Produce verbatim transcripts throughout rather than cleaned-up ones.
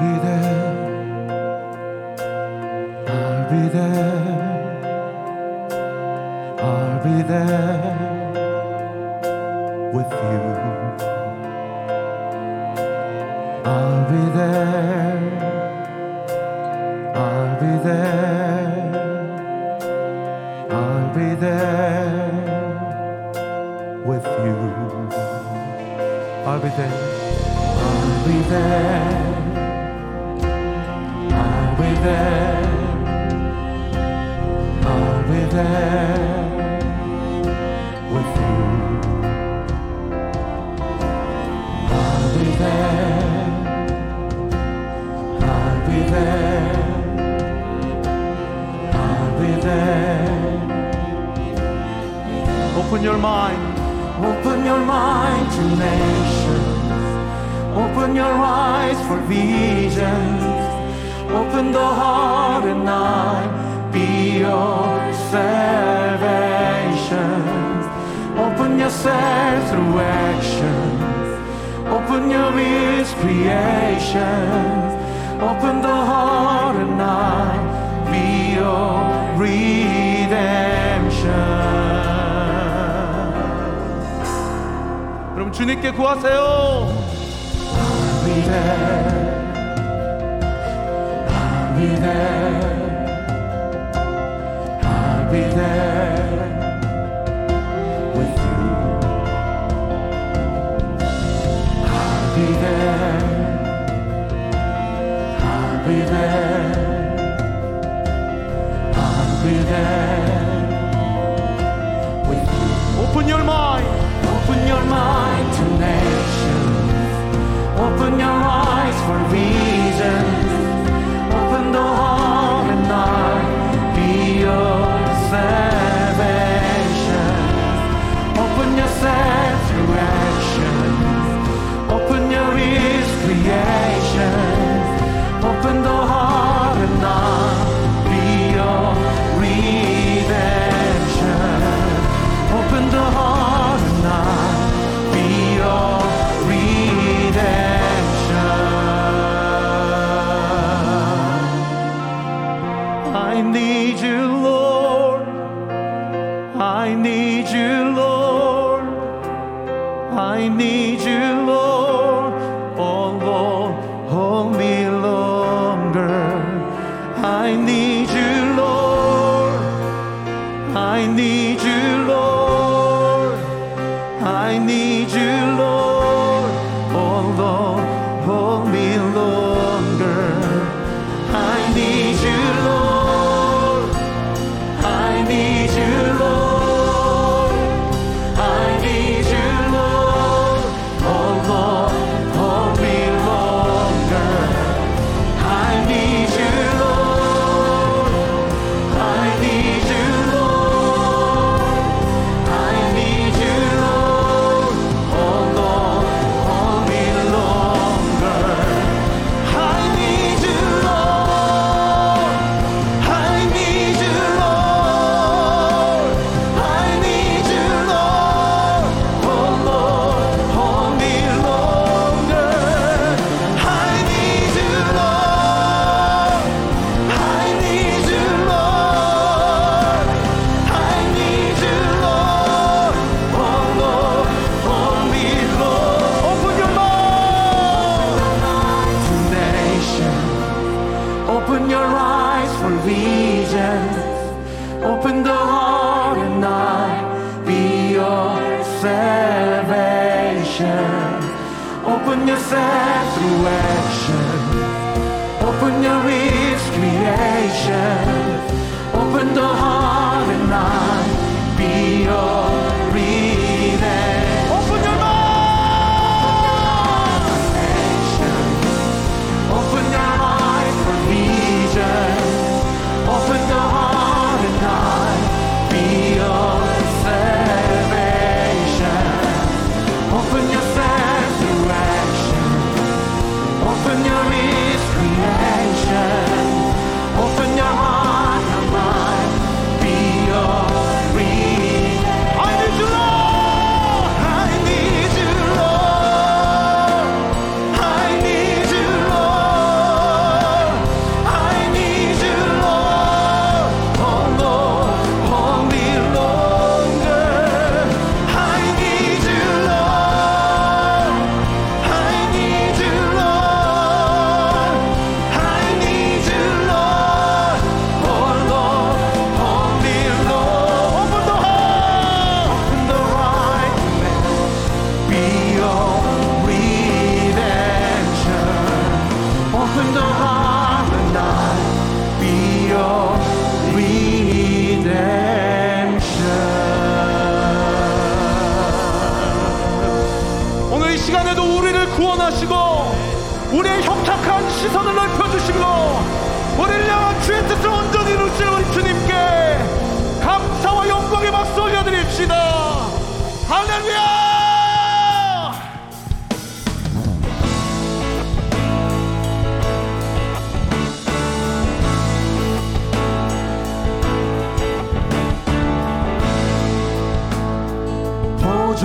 I'll be there. I'll be there. I'll be there with you. I'll be there. I'll be there. I'll be there with you. I'll be there. I'll be there. I'll be there. I'll be there with you. I'll be there. I'll be there. I'll be there. Open your mind. Open your mind to nations. Open your eyes for visions. Open the heart and I be your salvation. Open yourself through actions. Open your ears, creations. Open the heart and I be your redemption. 그럼 주님께 구하세요. I'll be there. I'll be there. I'll be there with you. I'll be there. I'll be there. I'll be there with you. Open your mind. Open your mind to nations. Open your eyes for vision. Open the heart and I be your salvation. Open yourself to actions. Open your ears, creations. Open the heart and I be your redemption. Open the heart and I be your I need you, Lord. I need you, Lord. I need you, Lord. Oh, Lord, hold me longer. I need you, Lord. I need you, Lord. I need you, Lord. Oh, Lord, hold me longer. I need you, Lord. Open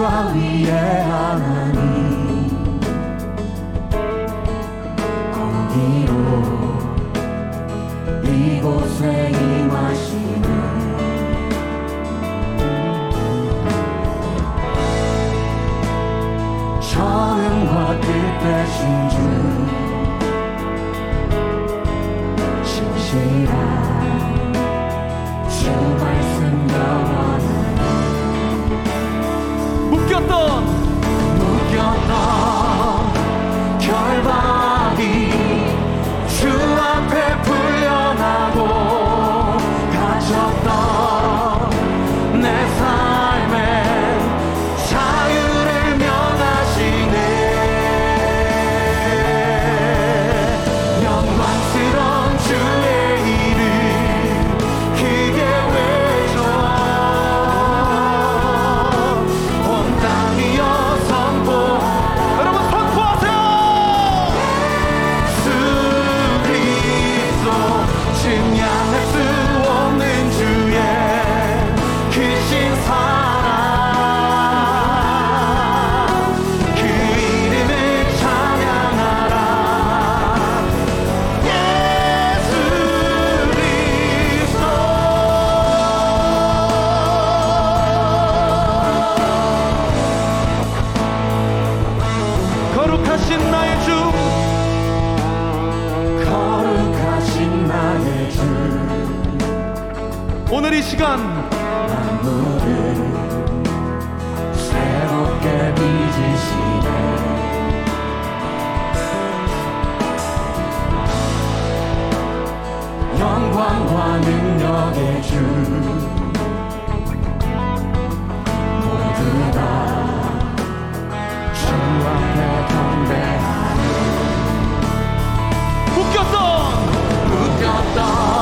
십자가 위에 하나님 공기로 이곳에 임하시네. 처음과 끝되신 주 신실한 주 말씀 영원하네. 묶였던 묶였던 결박이 주 앞에 풀려나고 갇혔던 내 삶에 오늘 이 시간 만물을 새롭게 빚으시네. 영광과 능력의 주 모두 다 주 앞에 경배하네. 묶였던 묶였던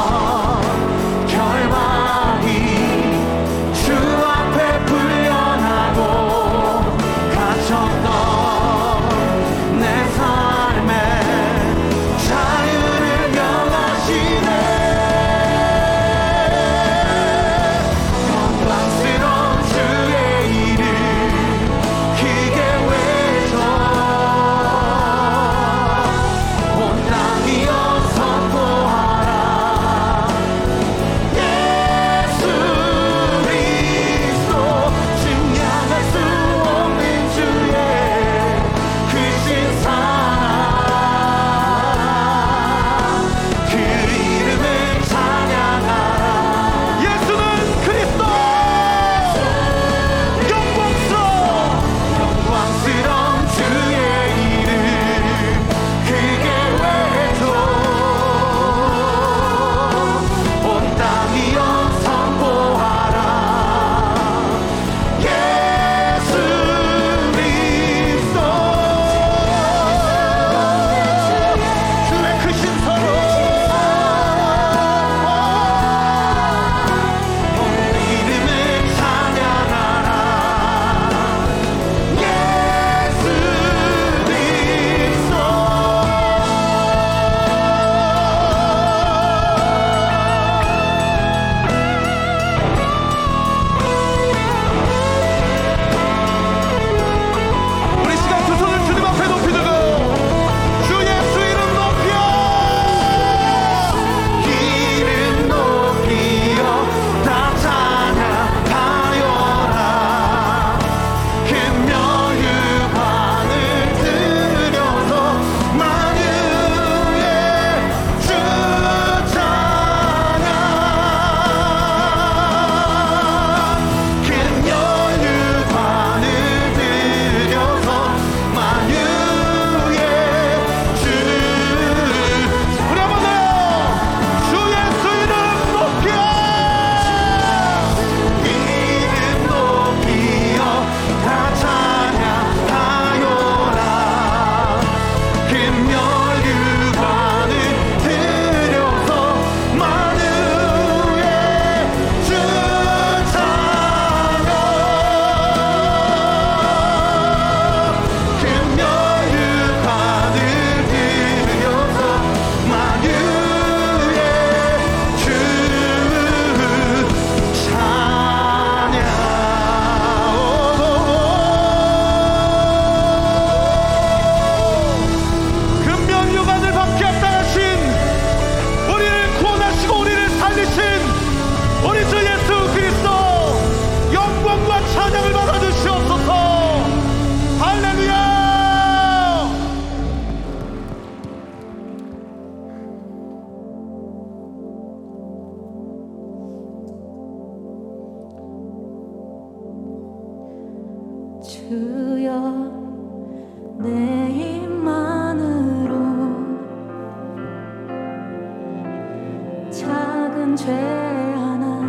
작은 죄 하나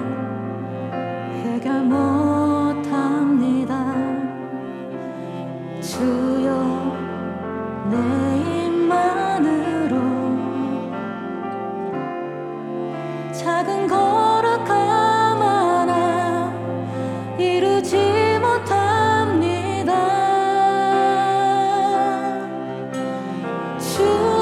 해결 못합니다. 주여 내 입만으로 작은 거룩함 하나 이루지 못합니다. 주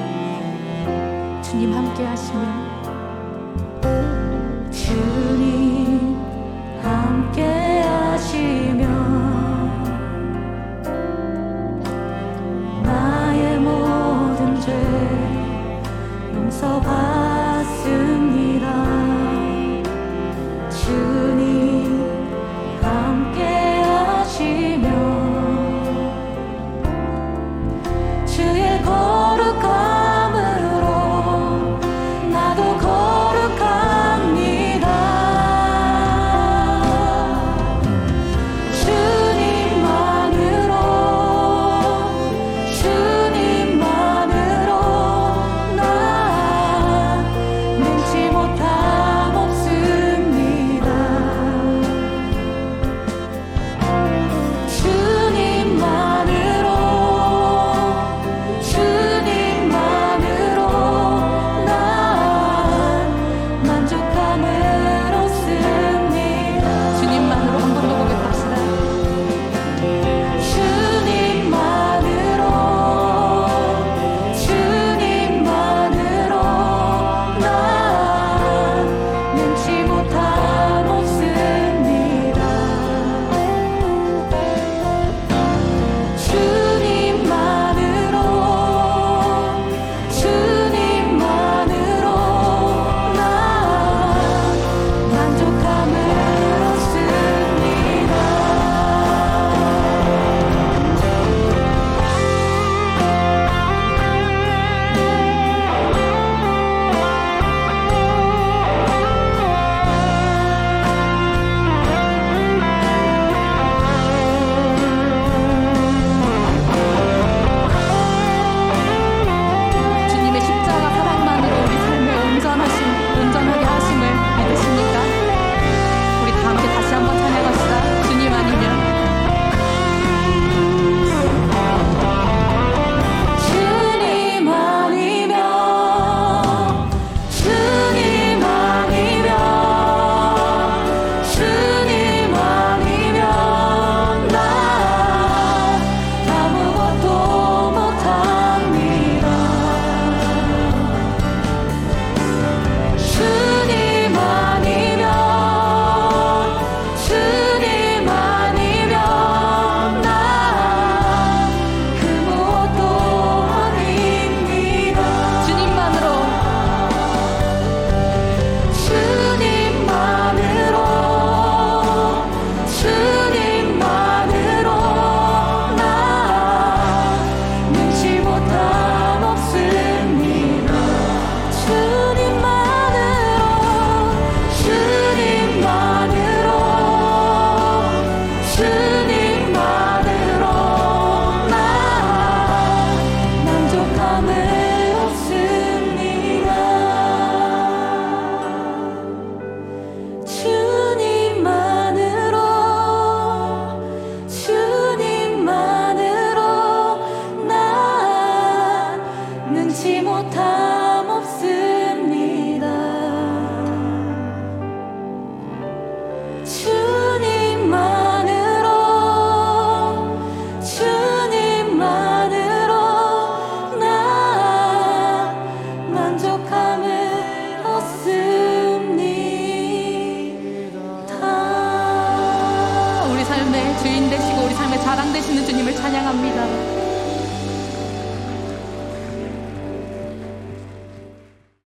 주님 함께 하시면 주님 함께 하시면 나의 모든 죄 용서받습니다. 주님 함께 하시면 주의 거룩함 나도 삶의 주인 되시고 우리 삶의 자랑 되시는 주님을 찬양합니다.